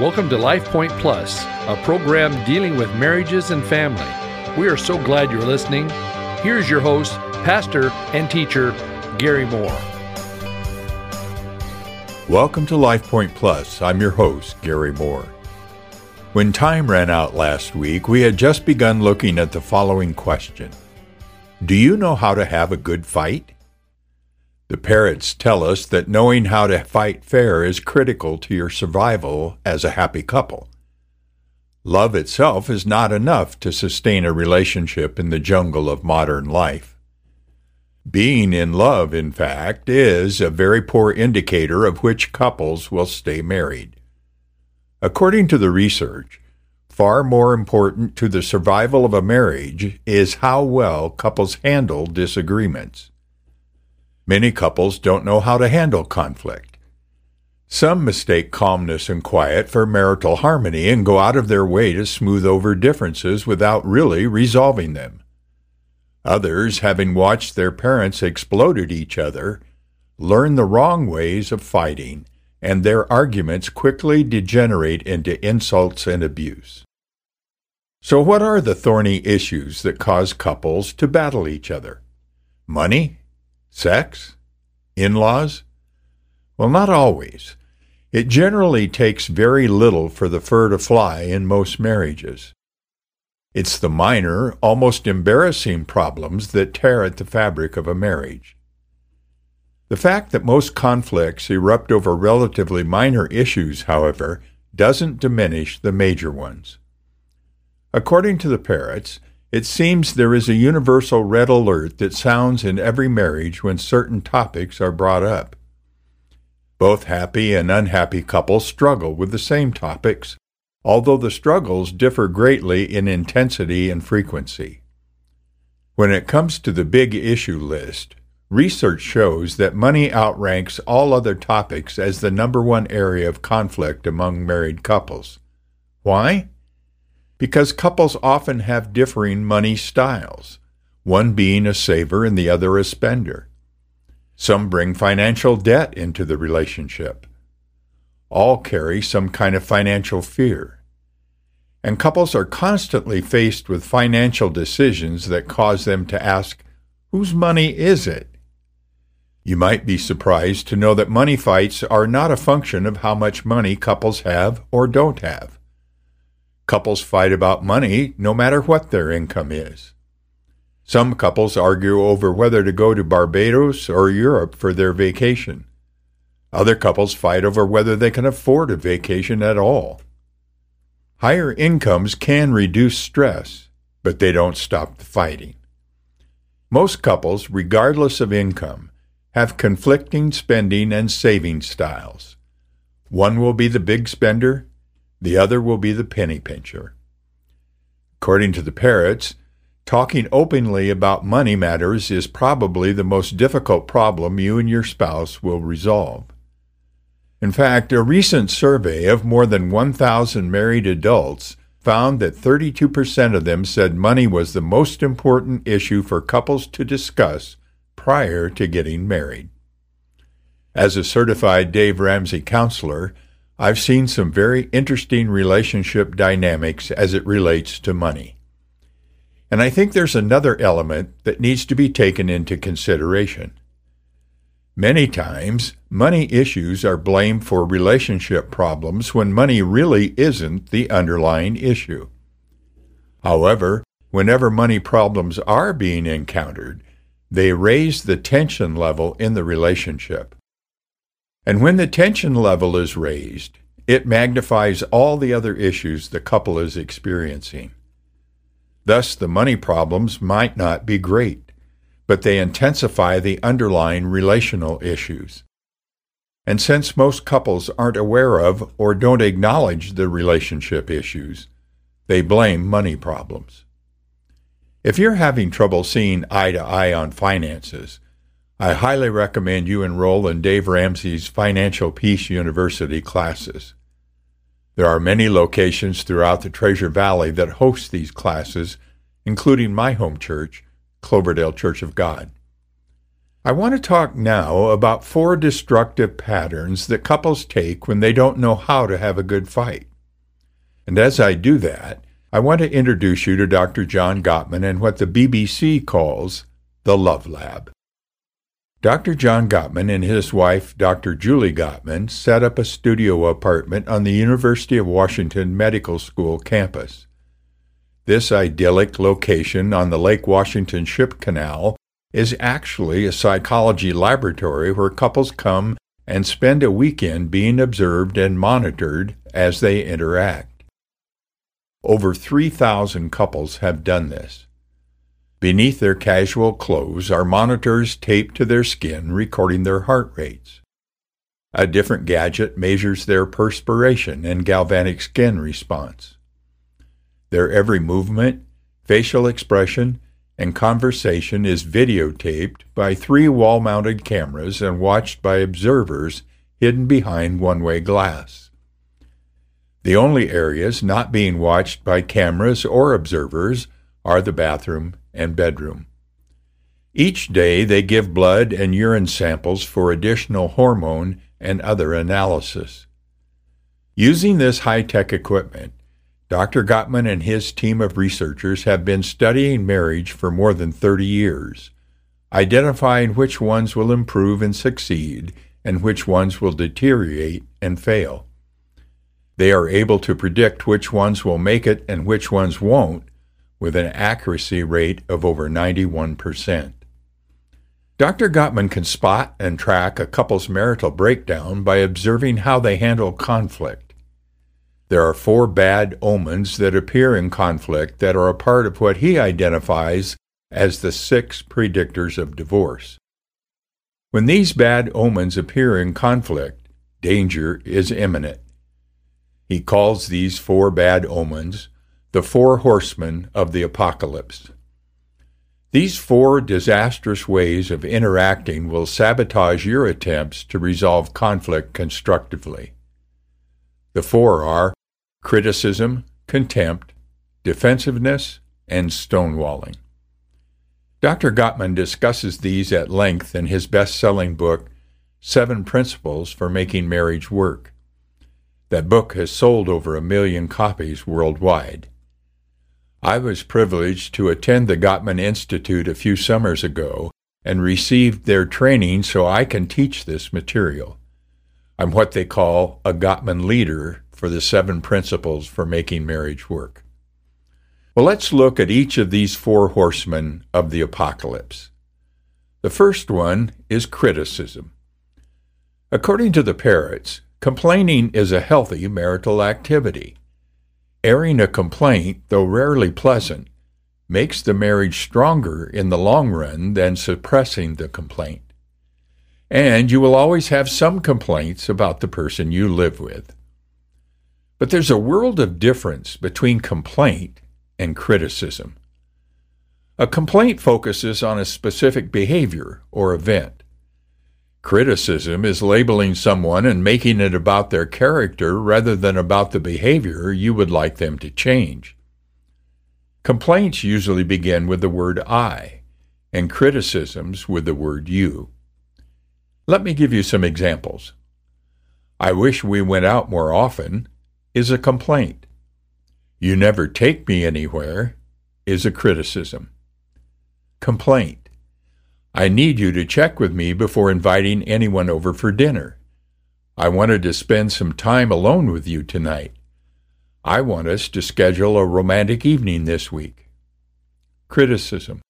Welcome to Life Point Plus, a program dealing with marriages and family. We are so glad you're listening. Here's your host, pastor and teacher, Gary Moore. Welcome to Life Point Plus. I'm your host, Gary Moore. When time ran out last week, we had just begun looking at the following question. Do you know how to have a good fight? The parents tell us that knowing how to fight fair is critical to your survival as a happy couple. Love itself is not enough to sustain a relationship in the jungle of modern life. Being in love, in fact, is a very poor indicator of which couples will stay married. According to the research, far more important to the survival of a marriage is how well couples handle disagreements. Many couples don't know how to handle conflict. Some mistake calmness and quiet for marital harmony and go out of their way to smooth over differences without really resolving them. Others, having watched their parents explode at each other, learn the wrong ways of fighting, and their arguments quickly degenerate into insults and abuse. So what are the thorny issues that cause couples to battle each other? Money? Sex? In-laws? Well, not always. It generally takes very little for the fur to fly in most marriages. It's the minor, almost embarrassing problems that tear at the fabric of a marriage. The fact that most conflicts erupt over relatively minor issues, however, doesn't diminish the major ones. According to the Parrots, it seems there is a universal red alert that sounds in every marriage when certain topics are brought up. Both happy and unhappy couples struggle with the same topics, although the struggles differ greatly in intensity and frequency. When it comes to the big issue list, research shows that money outranks all other topics as the number one area of conflict among married couples. Why? Because couples often have differing money styles, one being a saver and the other a spender. Some bring financial debt into the relationship. All carry some kind of financial fear. And couples are constantly faced with financial decisions that cause them to ask, whose money is it? You might be surprised to know that money fights are not a function of how much money couples have or don't have. Couples fight about money no matter what their income is. Some couples argue over whether to go to Barbados or Europe for their vacation. Other couples fight over whether they can afford a vacation at all. Higher incomes can reduce stress, but they don't stop the fighting. Most couples, regardless of income, have conflicting spending and saving styles. One will be the big spender, the other will be the penny pincher. According to the Parrots, talking openly about money matters is probably the most difficult problem you and your spouse will resolve. In fact, a recent survey of more than 1,000 married adults found that 32% of them said money was the most important issue for couples to discuss prior to getting married. As a certified Dave Ramsey counselor, I've seen some very interesting relationship dynamics as it relates to money. And I think there's another element that needs to be taken into consideration. Many times, money issues are blamed for relationship problems when money really isn't the underlying issue. However, whenever money problems are being encountered, they raise the tension level in the relationship. And when the tension level is raised, it magnifies all the other issues the couple is experiencing. Thus, the money problems might not be great, but they intensify the underlying relational issues. And since most couples aren't aware of or don't acknowledge the relationship issues, they blame money problems. If you're having trouble seeing eye to eye on finances, I highly recommend you enroll in Dave Ramsey's Financial Peace University classes. There are many locations throughout the Treasure Valley that host these classes, including my home church, Cloverdale Church of God. I want to talk now about 4 destructive patterns that couples take when they don't know how to have a good fight. And as I do that, I want to introduce you to Dr. John Gottman and what the BBC calls the Love Lab. Dr. John Gottman and his wife, Dr. Julie Gottman, set up a studio apartment on the University of Washington Medical School campus. This idyllic location on the Lake Washington Ship Canal is actually a psychology laboratory where couples come and spend a weekend being observed and monitored as they interact. Over 3,000 couples have done this. Beneath their casual clothes are monitors taped to their skin recording their heart rates. A different gadget measures their perspiration and galvanic skin response. Their every movement, facial expression, and conversation is videotaped by 3 wall-mounted cameras and watched by observers hidden behind one-way glass. The only areas not being watched by cameras or observers are the bathroom and bedroom. Each day they give blood and urine samples for additional hormone and other analysis. Using this high-tech equipment, Dr. Gottman and his team of researchers have been studying marriage for more than 30 years, identifying which ones will improve and succeed and which ones will deteriorate and fail. They are able to predict which ones will make it and which ones won't, with an accuracy rate of over 91%. Dr. Gottman can spot and track a couple's marital breakdown by observing how they handle conflict. There are 4 bad omens that appear in conflict that are a part of what he identifies as the 6 predictors of divorce. When these bad omens appear in conflict, danger is imminent. He calls these 4 bad omens the 4 horsemen of the apocalypse. These 4 disastrous ways of interacting will sabotage your attempts to resolve conflict constructively. The 4 are criticism, contempt, defensiveness, and stonewalling. Dr. Gottman discusses these at length in his best-selling book, 7 Principles for Making Marriage Work. That book has sold over 1 million copies worldwide. I was privileged to attend the Gottman Institute a few summers ago and received their training so I can teach this material. I'm what they call a Gottman leader for the 7 principles for making marriage work. Well, let's look at each of these 4 horsemen of the apocalypse. The first one is criticism. According to the Parrots, complaining is a healthy marital activity. Airing a complaint, though rarely pleasant, makes the marriage stronger in the long run than suppressing the complaint. And you will always have some complaints about the person you live with. But there's a world of difference between complaint and criticism. A complaint focuses on a specific behavior or event. Criticism is labeling someone and making it about their character rather than about the behavior you would like them to change. Complaints usually begin with the word I, and criticisms with the word you. Let me give you some examples. I wish we went out more often is a complaint. You never take me anywhere is a criticism. Complaint. I need you to check with me before inviting anyone over for dinner. I wanted to spend some time alone with you tonight. I want us to schedule a romantic evening this week. Criticism.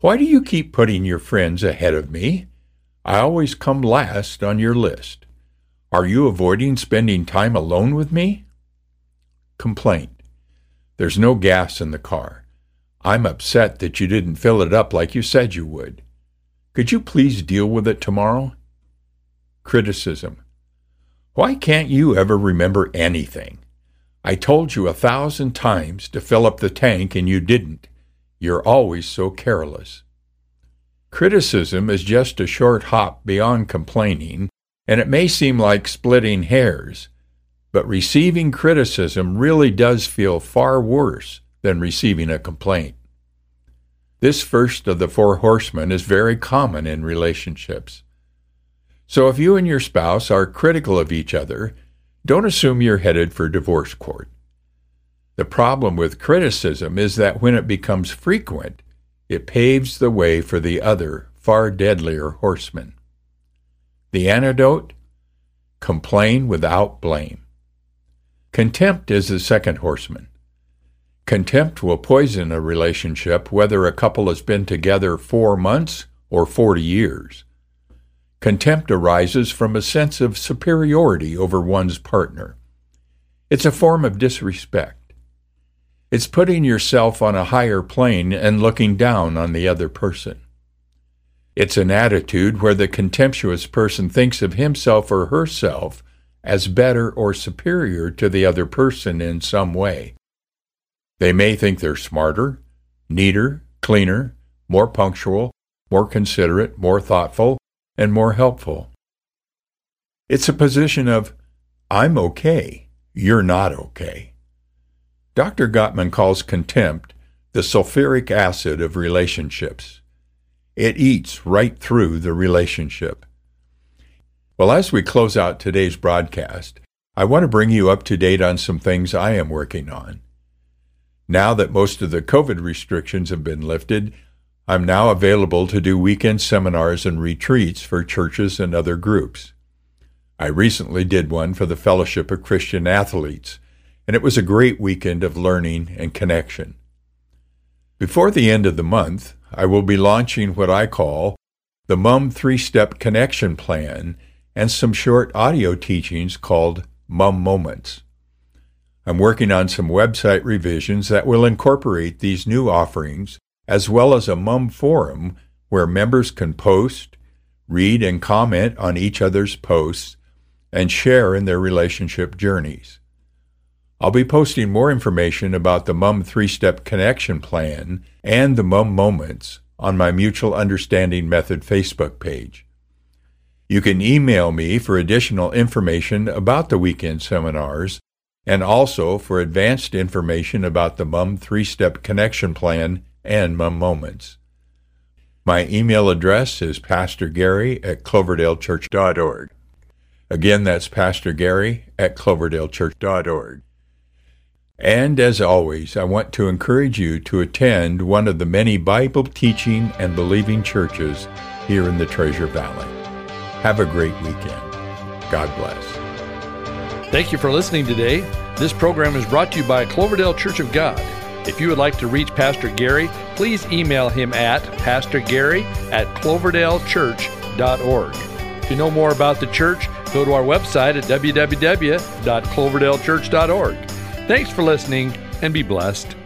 Why do you keep putting your friends ahead of me? I always come last on your list. Are you avoiding spending time alone with me? Complaint. There's no gas in the car. I'm upset that you didn't fill it up like you said you would. Could you please deal with it tomorrow? Criticism. Why can't you ever remember anything? I told you 1,000 times to fill up the tank and you didn't. You're always so careless. Criticism is just a short hop beyond complaining, and it may seem like splitting hairs, but receiving criticism really does feel far worse than receiving a complaint. This first of the 4 horsemen is very common in relationships. So if you and your spouse are critical of each other, don't assume you're headed for divorce court. The problem with criticism is that when it becomes frequent, it paves the way for the other, far deadlier horseman. The antidote? Complain without blame. Contempt is the second horseman. Contempt will poison a relationship whether a couple has been together 4 months or 40 years. Contempt arises from a sense of superiority over one's partner. It's a form of disrespect. It's putting yourself on a higher plane and looking down on the other person. It's an attitude where the contemptuous person thinks of himself or herself as better or superior to the other person in some way. They may think they're smarter, neater, cleaner, more punctual, more considerate, more thoughtful, and more helpful. It's a position of, I'm okay, you're not okay. Dr. Gottman calls contempt the sulfuric acid of relationships. It eats right through the relationship. Well, as we close out today's broadcast, I want to bring you up to date on some things I am working on. Now that most of the COVID restrictions have been lifted, I'm now available to do weekend seminars and retreats for churches and other groups. I recently did one for the Fellowship of Christian Athletes, and it was a great weekend of learning and connection. Before the end of the month, I will be launching what I call the MUM 3-Step Connection Plan and some short audio teachings called MUM Moments. I'm working on some website revisions that will incorporate these new offerings, as well as a MUM forum where members can post, read, and comment on each other's posts, and share in their relationship journeys. I'll be posting more information about the MUM 3-Step Connection Plan and the MUM Moments on my Mutual Understanding Method Facebook page. You can email me for additional information about the weekend seminars, and also for advanced information about the MUM 3-Step Connection Plan and MUM Moments. My email address is pastorgary@cloverdalechurch.org. Again, that's pastorgary@cloverdalechurch.org. And as always, I want to encourage you to attend one of the many Bible-teaching and believing churches here in the Treasure Valley. Have a great weekend. God bless. Thank you for listening today. This program is brought to you by Cloverdale Church of God. If you would like to reach Pastor Gary, please email him at pastorgary@cloverdalechurch.org. To know more about the church, go to our website at www.cloverdalechurch.org. Thanks for listening, and be blessed.